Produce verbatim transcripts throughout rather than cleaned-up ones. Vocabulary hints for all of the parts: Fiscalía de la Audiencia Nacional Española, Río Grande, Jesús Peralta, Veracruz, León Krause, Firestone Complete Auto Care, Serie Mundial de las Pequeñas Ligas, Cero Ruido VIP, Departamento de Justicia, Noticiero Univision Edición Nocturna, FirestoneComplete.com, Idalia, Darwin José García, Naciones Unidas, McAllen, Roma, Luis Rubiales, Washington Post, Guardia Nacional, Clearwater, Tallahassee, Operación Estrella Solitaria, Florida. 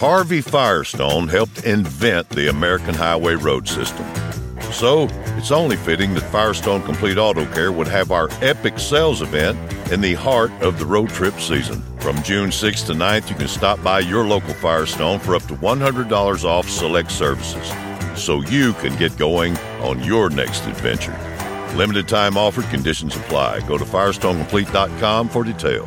Harvey Firestone helped invent the American highway road system. So, it's only fitting that Firestone Complete Auto Care would have our epic sales event in the heart of the road trip season. From June sixth to ninth, you can stop by your local Firestone for up to one hundred dollars off select services, so you can get going on your next adventure. Limited time offer, conditions apply. Go to Firestone Complete dot com for details.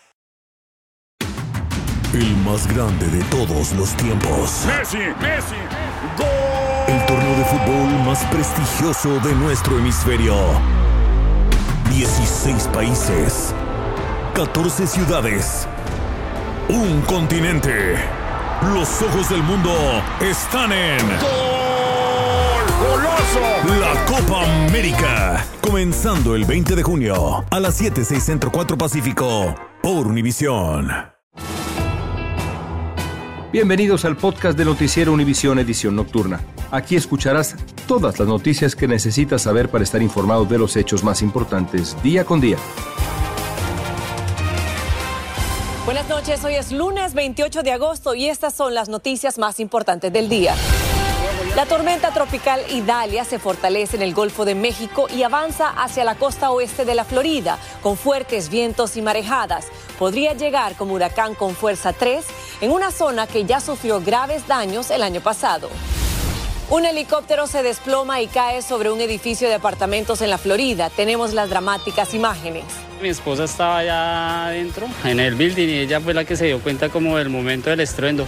El más grande de todos los tiempos. ¡Messi! ¡Messi! ¡Gol! El torneo de fútbol más prestigioso de nuestro hemisferio. dieciséis países. catorce ciudades. Un continente. Los ojos del mundo están en... ¡Gol! ¡Goloso! La Copa América. Comenzando el veinte de junio a las siete, seis Centro, cuatro Pacífico. Por Univisión. Bienvenidos al podcast de Noticiero Univision Edición Nocturna. Aquí escucharás todas las noticias que necesitas saber para estar informado de los hechos más importantes día con día. Buenas noches, hoy es lunes veintiocho de agosto y estas son las noticias más importantes del día. La tormenta tropical Idalia se fortalece en el Golfo de México y avanza hacia la costa oeste de la Florida, con fuertes vientos y marejadas. Podría llegar como huracán con fuerza tres en una zona que ya sufrió graves daños el año pasado. Un helicóptero se desploma y cae sobre un edificio de apartamentos en la Florida. Tenemos las dramáticas imágenes. Mi esposa estaba allá adentro, en el building, y ella fue la que se dio cuenta como del momento del estruendo.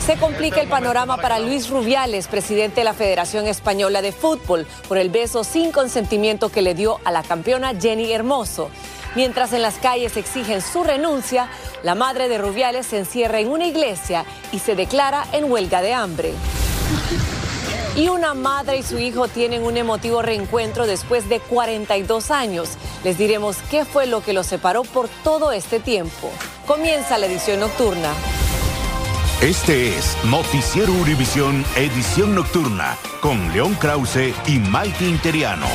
Se complica el panorama para Luis Rubiales, presidente de la Federación Española de Fútbol, por el beso sin consentimiento que le dio a la campeona Jennifer Hermoso. Mientras en las calles exigen su renuncia, la madre de Rubiales se encierra en una iglesia y se declara en huelga de hambre. Y una madre y su hijo tienen un emotivo reencuentro después de cuarenta y dos años. Les diremos qué fue lo que los separó por todo este tiempo. Comienza la edición nocturna. Este es Noticiero Univisión Edición Nocturna con León Krause y Mike Interiano.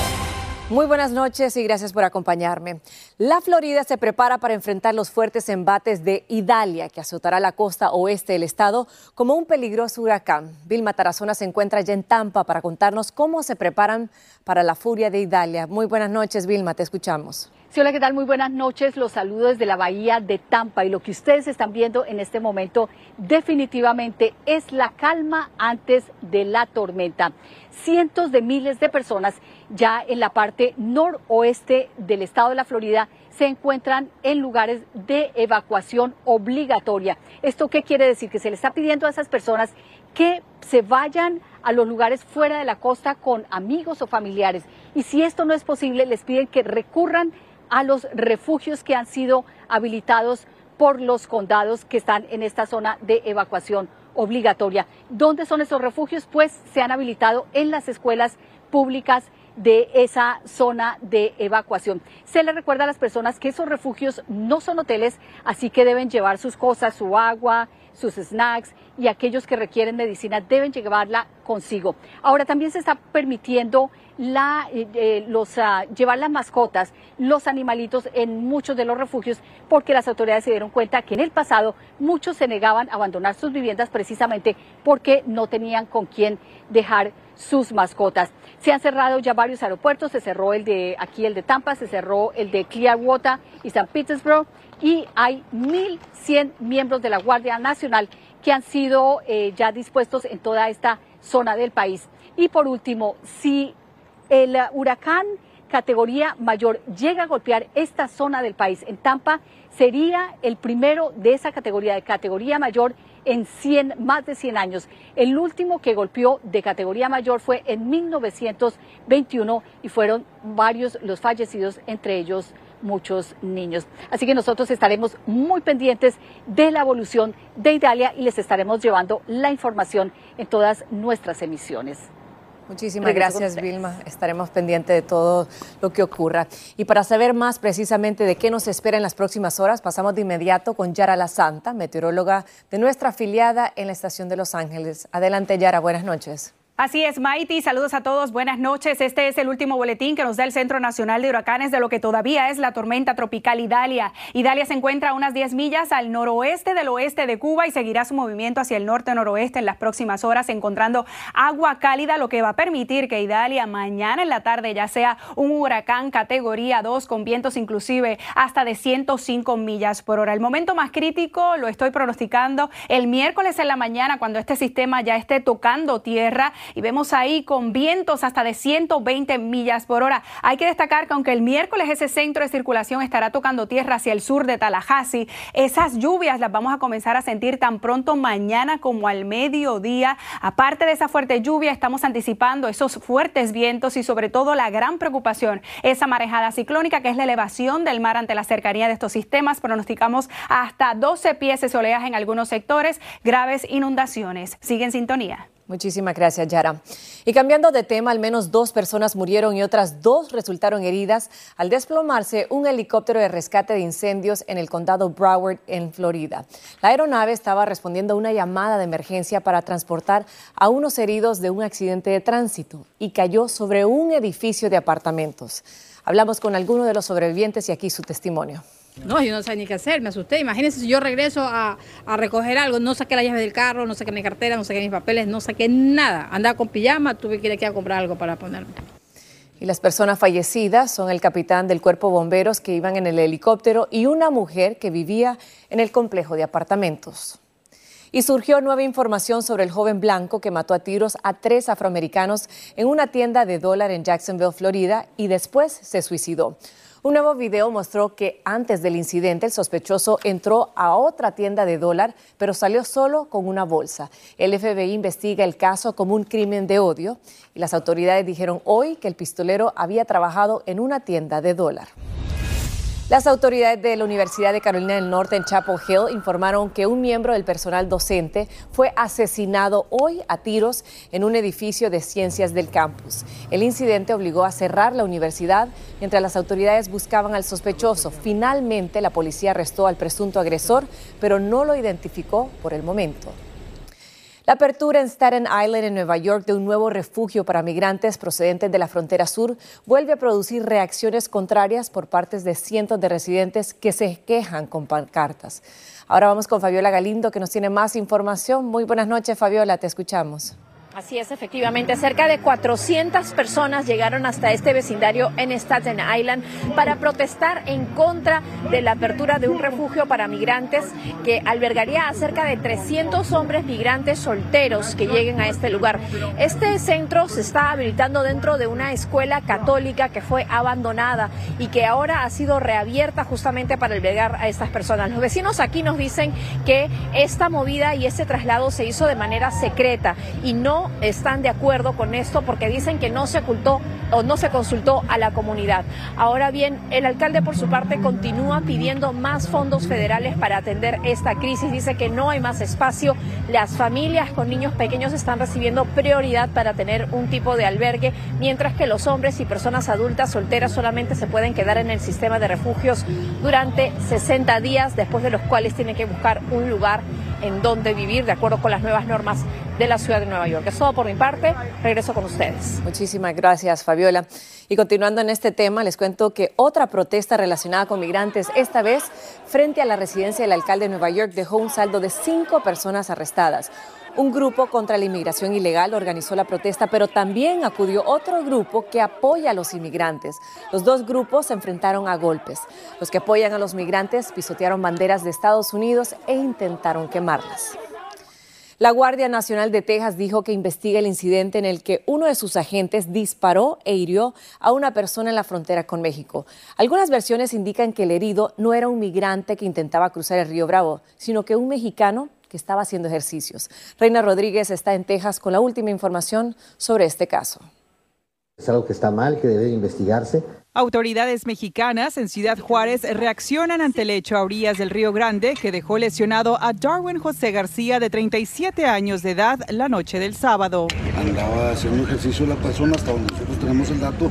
Muy buenas noches y gracias por acompañarme. La Florida se prepara para enfrentar los fuertes embates de Idalia, que azotará la costa oeste del estado como un peligroso huracán. Vilma Tarazona se encuentra ya en Tampa para contarnos cómo se preparan para la furia de Idalia. Muy buenas noches, Vilma, te escuchamos. Sí, hola, ¿qué tal? Muy buenas noches. Los saludo desde la bahía de Tampa y lo que ustedes están viendo en este momento definitivamente es la calma antes de la tormenta. Cientos de miles de personas ya en la parte noroeste del estado de la Florida se encuentran en lugares de evacuación obligatoria. ¿Esto qué quiere decir? Que se le está pidiendo a esas personas que se vayan a los lugares fuera de la costa con amigos o familiares. Y si esto no es posible, les piden que recurran a los refugios que han sido habilitados por los condados que están en esta zona de evacuación obligatoria. ¿Dónde son esos refugios? Pues se han habilitado en las escuelas públicas de esa zona de evacuación. Se les recuerda a las personas que esos refugios no son hoteles, así que deben llevar sus cosas, su agua, sus snacks, y aquellos que requieren medicina deben llevarla consigo. Ahora también se está permitiendo la, eh, los, uh, llevar las mascotas, los animalitos en muchos de los refugios, porque las autoridades se dieron cuenta que en el pasado muchos se negaban a abandonar sus viviendas precisamente porque no tenían con quién dejar sus mascotas. Se han cerrado ya varios aeropuertos, se cerró el de aquí, el de Tampa, se cerró el de Clearwater y Saint Petersburg, y hay mil cien miembros de la Guardia Nacional que han sido eh, ya dispuestos en toda esta zona del país. Y por último, si el huracán categoría mayor llega a golpear esta zona del país en Tampa, sería el primero de esa categoría, de categoría mayor, en cien, más de cien años. El último que golpeó de categoría mayor fue en mil novecientos veintiuno y fueron varios los fallecidos, entre ellos muchos niños. Así que nosotros estaremos muy pendientes de la evolución de Idalia y les estaremos llevando la información en todas nuestras emisiones. Muchísimas gracias, Vilma. Estaremos pendientes de todo lo que ocurra. Y para saber más precisamente de qué nos espera en las próximas horas, pasamos de inmediato con Yara La Santa, meteoróloga de nuestra afiliada en la estación de Los Ángeles. Adelante, Yara, buenas noches. Así es, Maiti, saludos a todos, buenas noches. Este es el último boletín que nos da el Centro Nacional de Huracanes de lo que todavía es la tormenta tropical Idalia. Idalia se encuentra a unas diez millas al noroeste del oeste de Cuba y seguirá su movimiento hacia el norte-noroeste en las próximas horas, encontrando agua cálida, lo que va a permitir que Idalia mañana en la tarde ya sea un huracán categoría dos con vientos inclusive hasta de ciento cinco millas por hora. El momento más crítico lo estoy pronosticando el miércoles en la mañana, cuando este sistema ya esté tocando tierra, y vemos ahí con vientos hasta de ciento veinte millas por hora. Hay que destacar que aunque el miércoles ese centro de circulación estará tocando tierra hacia el sur de Tallahassee, esas lluvias las vamos a comenzar a sentir tan pronto mañana como al mediodía. Aparte de esa fuerte lluvia, estamos anticipando esos fuertes vientos y sobre todo la gran preocupación, esa marejada ciclónica, que es la elevación del mar ante la cercanía de estos sistemas. Pronosticamos hasta doce pies de oleaje en algunos sectores, graves inundaciones. Sigue en sintonía. Muchísimas gracias, Yara. Y cambiando de tema, al menos dos personas murieron y otras dos resultaron heridas al desplomarse un helicóptero de rescate de incendios en el condado Broward, en Florida. La aeronave estaba respondiendo a una llamada de emergencia para transportar a unos heridos de un accidente de tránsito y cayó sobre un edificio de apartamentos. Hablamos con algunos de los sobrevivientes y aquí su testimonio. No, yo no sabía ni qué hacer, me asusté. Imagínense si yo regreso a, a recoger algo, no saqué las llaves del carro, no saqué mi cartera, no saqué mis papeles, no saqué nada. Andaba con pijama, tuve que ir aquí a comprar algo para ponerme. Y las personas fallecidas son el capitán del cuerpo de bomberos que iban en el helicóptero y una mujer que vivía en el complejo de apartamentos. Y surgió nueva información sobre el joven blanco que mató a tiros a tres afroamericanos en una tienda de dólar en Jacksonville, Florida, y después se suicidó. Un nuevo video mostró que antes del incidente el sospechoso entró a otra tienda de dólar, pero salió solo con una bolsa. El F B I investiga el caso como un crimen de odio y las autoridades dijeron hoy que el pistolero había trabajado en una tienda de dólar. Las autoridades de la Universidad de Carolina del Norte en Chapel Hill informaron que un miembro del personal docente fue asesinado hoy a tiros en un edificio de ciencias del campus. El incidente obligó a cerrar la universidad mientras las autoridades buscaban al sospechoso. Finalmente, la policía arrestó al presunto agresor, pero no lo identificó por el momento. La apertura en Staten Island, en Nueva York, de un nuevo refugio para migrantes procedentes de la frontera sur vuelve a producir reacciones contrarias por parte de cientos de residentes que se quejan con pancartas. Ahora vamos con Fabiola Galindo, que nos tiene más información. Muy buenas noches, Fabiola, te escuchamos. Así es, efectivamente, cerca de cuatrocientas personas llegaron hasta este vecindario en Staten Island para protestar en contra de la apertura de un refugio para migrantes que albergaría a cerca de trescientos hombres migrantes solteros que lleguen a este lugar. Este centro se está habilitando dentro de una escuela católica que fue abandonada y que ahora ha sido reabierta justamente para albergar a estas personas. Los vecinos aquí nos dicen que esta movida y este traslado se hizo de manera secreta y no están de acuerdo con esto porque dicen que no se ocultó o no se consultó a la comunidad. Ahora bien, el alcalde por su parte continúa pidiendo más fondos federales para atender esta crisis. Dice que no hay más espacio, las familias con niños pequeños están recibiendo prioridad para tener un tipo de albergue, mientras que los hombres y personas adultas solteras solamente se pueden quedar en el sistema de refugios durante sesenta días, después de los cuales tienen que buscar un lugar en donde vivir de acuerdo con las nuevas normas de la ciudad de Nueva York. Es todo por mi parte, regreso con ustedes. Muchísimas gracias, Fabiola. Y continuando en este tema, les cuento que otra protesta relacionada con migrantes, esta vez frente a la residencia del alcalde de Nueva York, dejó un saldo de cinco personas arrestadas. Un grupo contra la inmigración ilegal organizó la protesta, pero también acudió otro grupo que apoya a los inmigrantes. Los dos grupos se enfrentaron a golpes. Los que apoyan a los migrantes pisotearon banderas de Estados Unidos e intentaron quemarlas. La Guardia Nacional de Texas dijo que investiga el incidente en el que uno de sus agentes disparó e hirió a una persona en la frontera con México. Algunas versiones indican que el herido no era un migrante que intentaba cruzar el río Bravo, sino que un mexicano que estaba haciendo ejercicios. Reina Rodríguez está en Texas con la última información sobre este caso. Es algo que está mal, que debe investigarse. Autoridades mexicanas en Ciudad Juárez reaccionan ante el hecho a orillas del Río Grande que dejó lesionado a Darwin José García, de treinta y siete años de edad, la noche del sábado. Andaba haciendo ejercicio la persona, hasta donde nosotros tenemos el dato,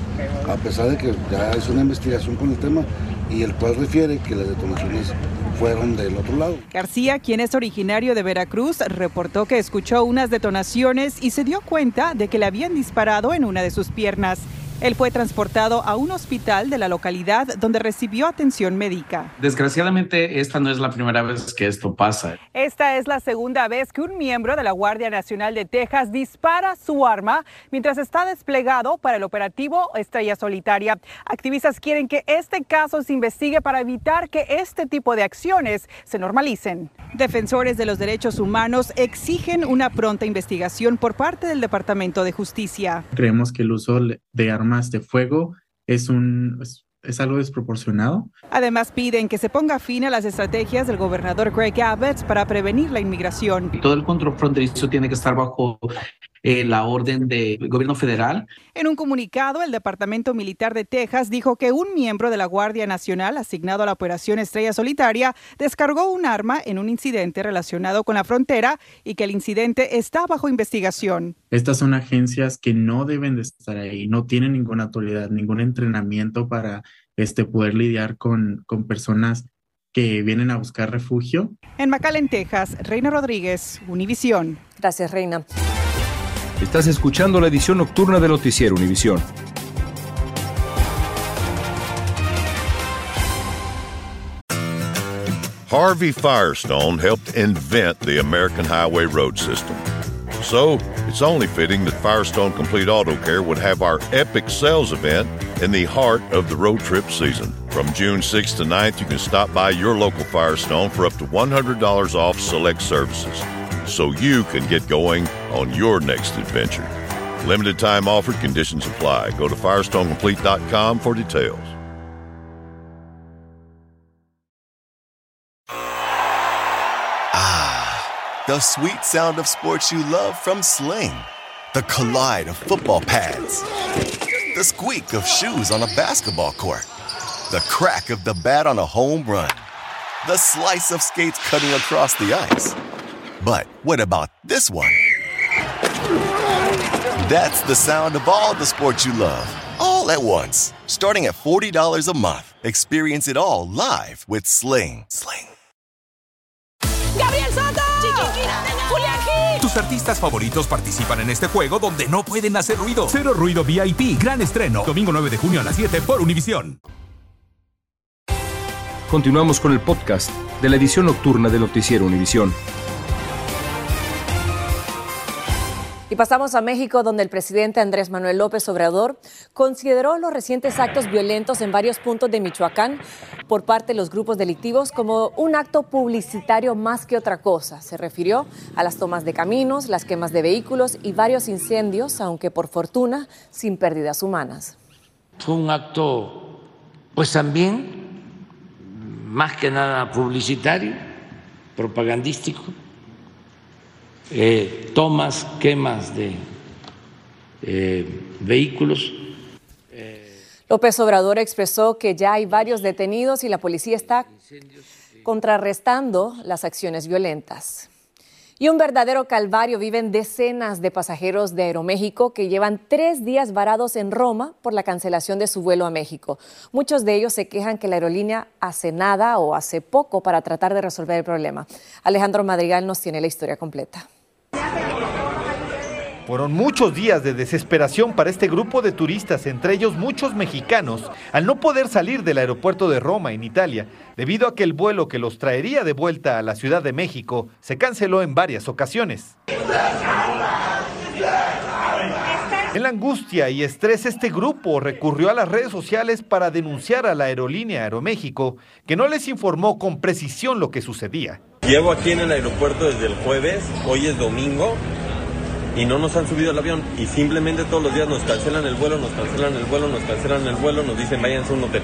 a pesar de que ya es una investigación con el tema, y el cual refiere que las detonaciones fueron del otro lado. García, quien es originario de Veracruz, reportó que escuchó unas detonaciones y se dio cuenta de que le habían disparado en una de sus piernas. Él fue transportado a un hospital de la localidad donde recibió atención médica. Desgraciadamente, esta no es la primera vez que esto pasa. Esta es la segunda vez que un miembro de la Guardia Nacional de Texas dispara su arma mientras está desplegado para el operativo Estrella Solitaria. Activistas quieren que este caso se investigue para evitar que este tipo de acciones se normalicen. Defensores de los derechos humanos exigen una pronta investigación por parte del Departamento de Justicia. Creemos que el uso de armas de fuego es un es, es algo desproporcionado. Además piden que se ponga fin a las estrategias del gobernador Greg Abbott para prevenir la inmigración. Todo el control fronterizo tiene que estar bajo Eh, la orden del gobierno federal. En un comunicado, el Departamento Militar de Texas dijo que un miembro de la Guardia Nacional asignado a la operación Estrella Solitaria descargó un arma en un incidente relacionado con la frontera y que el incidente está bajo investigación. Estas son agencias que no deben de estar ahí, no tienen ninguna autoridad, ningún entrenamiento para este, poder lidiar con, con personas que vienen a buscar refugio. En McAllen, Texas, Reina Rodríguez, Univisión. Gracias, Reina. Estás escuchando la edición nocturna de Noticiero Univisión. Harvey Firestone helped invent the American highway road system. So, it's only fitting that Firestone Complete Auto Care would have our epic sales event in the heart of the road trip season. From June sixth to ninth, you can stop by your local Firestone for up to one hundred dollars off select services, so you can get going on your next adventure. Limited time offered, conditions apply. Go to Firestone Complete dot com for details. Ah, the sweet sound of sports you love from Sling. The collide of football pads. The squeak of shoes on a basketball court. The crack of the bat on a home run. The slice of skates cutting across the ice. But what about this one? That's the sound of all the sports you love, all at once. Starting at forty dollars a month. Experience it all live with Sling. Sling. Gabriel Soto. Tus artistas favoritos participan en este juego donde no pueden hacer ruido. Cero Ruido V I P. Gran estreno. Domingo nueve de junio a las siete por Univisión. Continuamos con el podcast de la edición nocturna de Noticiero Univisión. Y pasamos a México, donde el presidente Andrés Manuel López Obrador consideró los recientes actos violentos en varios puntos de Michoacán por parte de los grupos delictivos como un acto publicitario más que otra cosa. Se refirió a las tomas de caminos, las quemas de vehículos y varios incendios, aunque por fortuna sin pérdidas humanas. Fue un acto, pues también, más que nada publicitario, propagandístico. Eh, tomas, quemas de eh, vehículos. Eh. López Obrador expresó que ya hay varios detenidos y la policía está contrarrestando las acciones violentas. Y un verdadero calvario viven decenas de pasajeros de Aeroméxico que llevan tres días varados en Roma por la cancelación de su vuelo a México. Muchos de ellos se quejan que la aerolínea hace nada o hace poco para tratar de resolver el problema. Alejandro Madrigal nos tiene la historia completa. Fueron muchos días de desesperación para este grupo de turistas, entre ellos muchos mexicanos, al no poder salir del aeropuerto de Roma, en Italia, debido a que el vuelo que los traería de vuelta a la Ciudad de México se canceló en varias ocasiones. En la angustia y estrés, este grupo recurrió a las redes sociales para denunciar a la aerolínea Aeroméxico, que no les informó con precisión lo que sucedía. Llevo aquí en el aeropuerto desde el jueves, hoy es domingo, y no nos han subido al avión, y simplemente todos los días nos cancelan el vuelo, nos cancelan el vuelo, nos cancelan el vuelo, nos dicen váyanse a un hotel.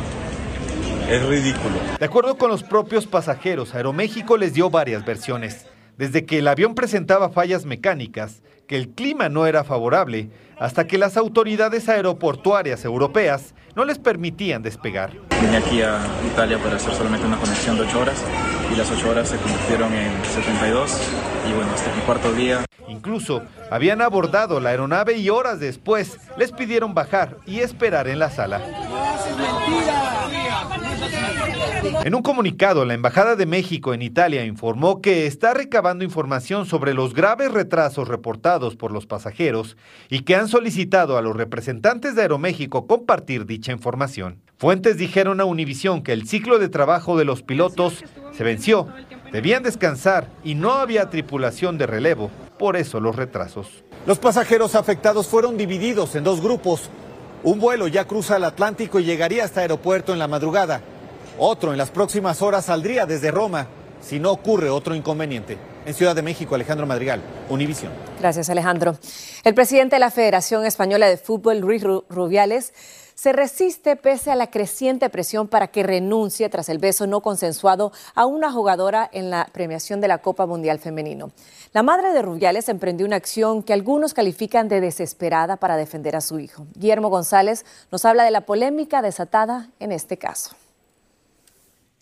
Es ridículo. De acuerdo con los propios pasajeros, Aeroméxico les dio varias versiones. Desde que el avión presentaba fallas mecánicas, que el clima no era favorable, hasta que las autoridades aeroportuarias europeas no les permitían despegar. Vine aquí a Italia para hacer solamente una conexión de ocho horas, y las ocho horas se convirtieron en setenta y dos, y bueno, hasta mi cuarto día. Incluso habían abordado la aeronave y horas después les pidieron bajar y esperar en la sala. En un comunicado, la Embajada de México en Italia informó que está recabando información sobre los graves retrasos reportados por los pasajeros y que han solicitado a los representantes de Aeroméxico compartir dicha información. Fuentes dijeron a Univisión que el ciclo de trabajo de los pilotos se venció, debían descansar y no había tripulación de relevo, por eso los retrasos. Los pasajeros afectados fueron divididos en dos grupos. Un vuelo ya cruza el Atlántico y llegaría hasta el aeropuerto en la madrugada. Otro en las próximas horas saldría desde Roma, si no ocurre otro inconveniente. En Ciudad de México, Alejandro Madrigal, Univisión. Gracias, Alejandro. El presidente de la Federación Española de Fútbol, Luis Rubiales, se resiste pese a la creciente presión para que renuncie tras el beso no consensuado a una jugadora en la premiación de la Copa Mundial Femenino. La madre de Rubiales emprendió una acción que algunos califican de desesperada para defender a su hijo. Guillermo González nos habla de la polémica desatada en este caso.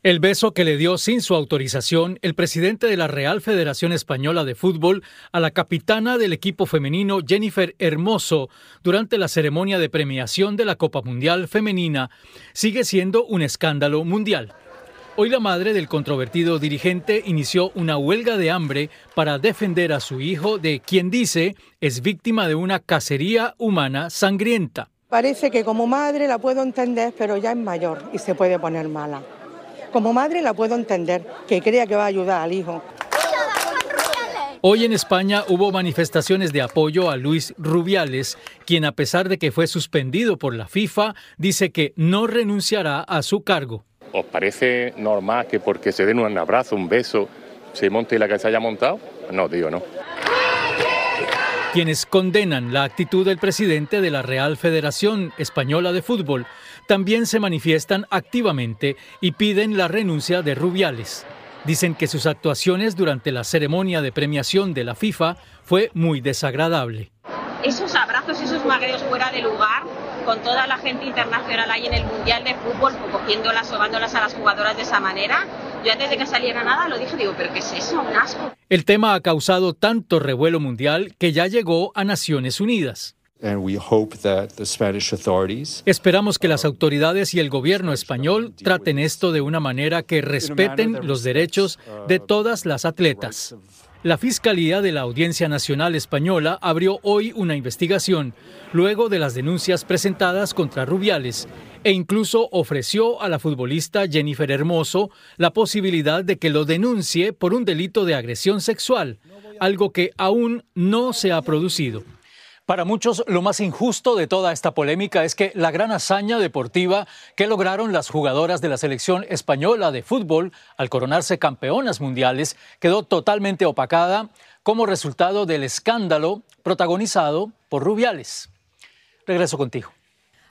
El beso que le dio sin su autorización el presidente de la Real Federación Española de Fútbol a la capitana del equipo femenino Jennifer Hermoso durante la ceremonia de premiación de la Copa Mundial Femenina sigue siendo un escándalo mundial. Hoy la madre del controvertido dirigente inició una huelga de hambre para defender a su hijo de quien dice es víctima de una cacería humana sangrienta. Parece que como madre la puedo entender, pero ya es mayor y se puede poner mala. Como madre la puedo entender, que crea que va a ayudar al hijo. Hoy en España hubo manifestaciones de apoyo a Luis Rubiales, quien a pesar de que fue suspendido por la FIFA, dice que no renunciará a su cargo. ¿Os parece normal que porque se den un abrazo, un beso, se monte la que se haya montado? No, digo no. Quienes condenan la actitud del presidente de la Real Federación Española de Fútbol también se manifiestan activamente y piden la renuncia de Rubiales. Dicen que sus actuaciones durante la ceremonia de premiación de la FIFA fue muy desagradable. Esos abrazos, esos magreos fuera de lugar, con toda la gente internacional ahí en el Mundial de Fútbol, cogiéndolas, sobándolas a las jugadoras de esa manera. Yo antes de que saliera nada lo dije, digo, ¿pero qué es eso? Un asco. El tema ha causado tanto revuelo mundial que ya llegó a Naciones Unidas. And we hope that the Spanish authorities... Esperamos que las autoridades y el gobierno español traten esto de una manera que respeten los derechos de todas las atletas. La Fiscalía de la Audiencia Nacional Española abrió hoy una investigación luego de las denuncias presentadas contra Rubiales e incluso ofreció a la futbolista Jennifer Hermoso la posibilidad de que lo denuncie por un delito de agresión sexual, algo que aún no se ha producido. Para muchos, lo más injusto de toda esta polémica es que la gran hazaña deportiva que lograron las jugadoras de la selección española de fútbol al coronarse campeonas mundiales quedó totalmente opacada como resultado del escándalo protagonizado por Rubiales. Regreso contigo.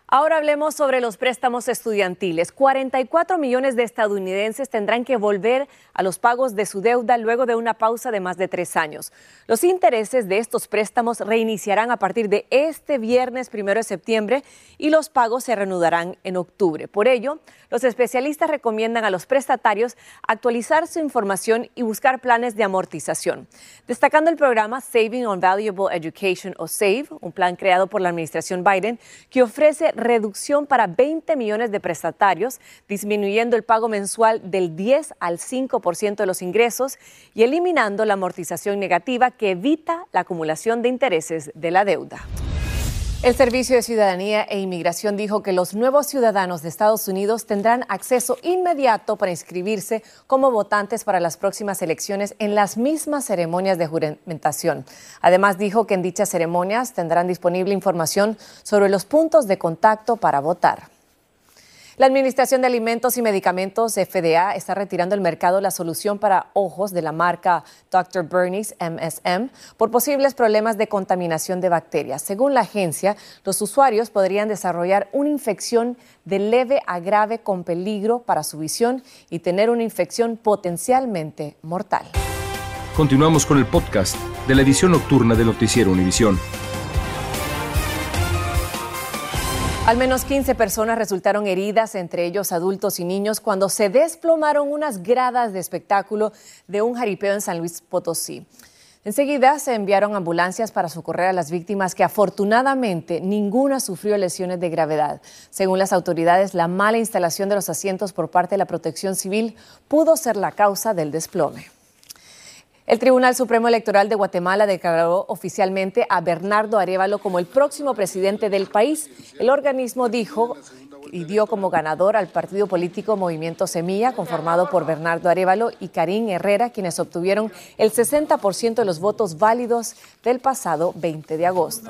Ahora hablemos sobre los préstamos estudiantiles. cuarenta y cuatro millones de estadounidenses tendrán que volver a los pagos de su deuda luego de una pausa de más de tres años. Los intereses de estos préstamos reiniciarán a partir de este viernes primero de septiembre y los pagos se reanudarán en octubre. Por ello, los especialistas recomiendan a los prestatarios actualizar su información y buscar planes de amortización. Destacando el programa Saving on Valuable Education o SAVE, un plan creado por la administración Biden que ofrece reducción para veinte millones de prestatarios, disminuyendo el pago mensual del diez al cinco por ciento de los ingresos y eliminando la amortización negativa que evita la acumulación de intereses de la deuda. El Servicio de Ciudadanía e Inmigración dijo que los nuevos ciudadanos de Estados Unidos tendrán acceso inmediato para inscribirse como votantes para las próximas elecciones en las mismas ceremonias de juramentación. Además, dijo que en dichas ceremonias tendrán disponible información sobre los puntos de contacto para votar. La Administración de Alimentos y Medicamentos, F D A, está retirando del mercado la solución para ojos de la marca doctor Bernie's M S M por posibles problemas de contaminación de bacterias. Según la agencia, los usuarios podrían desarrollar una infección de leve a grave con peligro para su visión y tener una infección potencialmente mortal. Continuamos con el podcast de la edición nocturna de Noticiero Univisión. Al menos quince personas resultaron heridas, entre ellos adultos y niños, cuando se desplomaron unas gradas de espectáculo de un jaripeo en San Luis Potosí. Enseguida se enviaron ambulancias para socorrer a las víctimas, que afortunadamente ninguna sufrió lesiones de gravedad. Según las autoridades, la mala instalación de los asientos por parte de la Protección Civil pudo ser la causa del desplome. El Tribunal Supremo Electoral de Guatemala declaró oficialmente a Bernardo Arévalo como el próximo presidente del país. El organismo dijo y dio como ganador al partido político Movimiento Semilla, conformado por Bernardo Arévalo y Karín Herrera, quienes obtuvieron el sesenta por ciento de los votos válidos del pasado veinte de agosto.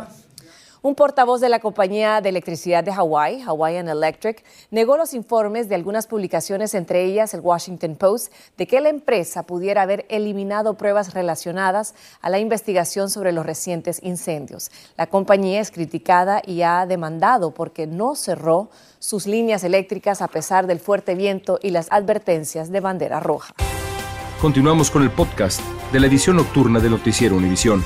Un portavoz de la compañía de electricidad de Hawái, Hawaiian Electric, negó los informes de algunas publicaciones, entre ellas el Washington Post, de que la empresa pudiera haber eliminado pruebas relacionadas a la investigación sobre los recientes incendios. La compañía es criticada y ha demandado porque no cerró sus líneas eléctricas a pesar del fuerte viento y las advertencias de bandera roja. Continuamos con el podcast de la edición nocturna de Noticiero Univisión.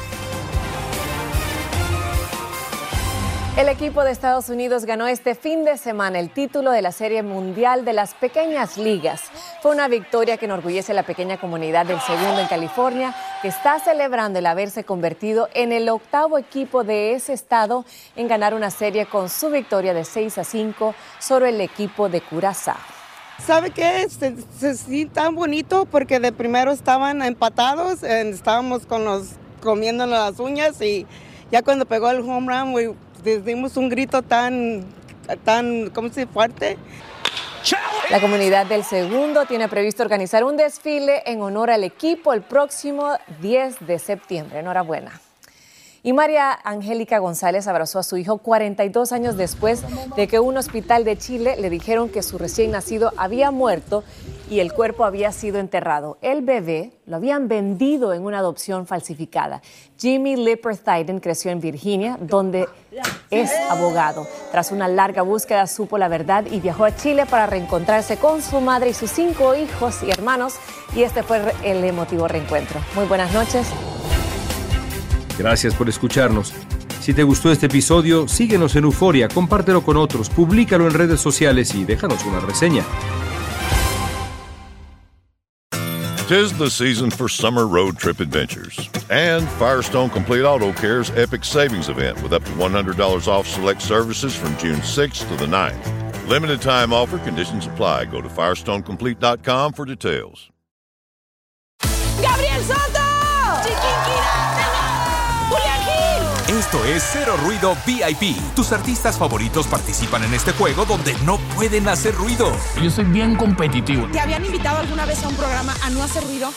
El equipo de Estados Unidos ganó este fin de semana el título de la Serie Mundial de las Pequeñas Ligas. Fue una victoria que enorgullece a la pequeña comunidad del Segundo en California, que está celebrando el haberse convertido en el octavo equipo de ese estado en ganar una serie con su victoria de seis a cinco sobre el equipo de Curazao. ¿Sabe qué? Se, se siente tan bonito porque de primero estaban empatados, eh, estábamos con los, comiendo las uñas, y ya cuando pegó el home run, we, les dimos un grito tan, tan, ¿cómo se dice? Fuerte. La comunidad del Segundo tiene previsto organizar un desfile en honor al equipo el próximo diez de septiembre. Enhorabuena. Y María Angélica González abrazó a su hijo cuarenta y dos años después de que un hospital de Chile le dijeron que su recién nacido había muerto y el cuerpo había sido enterrado. El bebé lo habían vendido en una adopción falsificada. Jimmy Lipper Thyden creció en Virginia, donde es abogado. Tras una larga búsqueda, supo la verdad y viajó a Chile para reencontrarse con su madre y sus cinco hijos y hermanos. Y este fue el emotivo reencuentro. Muy buenas noches. Gracias por escucharnos. Si te gustó este episodio, síguenos en Euforia, compártelo con otros, públicalo en redes sociales y déjanos una reseña. 'Tis the season for summer road trip adventures. And Firestone Complete Auto Care's epic savings event with up to one hundred dollars off select services from June sixth to the ninth. Limited time offer, conditions apply. Go to Firestone Complete dot com for details. ¡Gabriel Soto! ¡Chiquinquirá! Esto es Cero Ruido V I P. Tus artistas favoritos participan en este juego donde no pueden hacer ruido. Yo soy bien competitivo. ¿Te habían invitado alguna vez a un programa a no hacer ruido?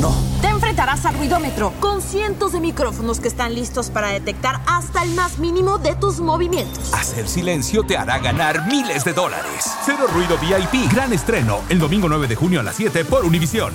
No. Te enfrentarás al ruidómetro con cientos de micrófonos que están listos para detectar hasta el más mínimo de tus movimientos. Hacer silencio te hará ganar miles de dólares. Cero Ruido V I P. Gran estreno el domingo nueve de junio a las siete por Univisión.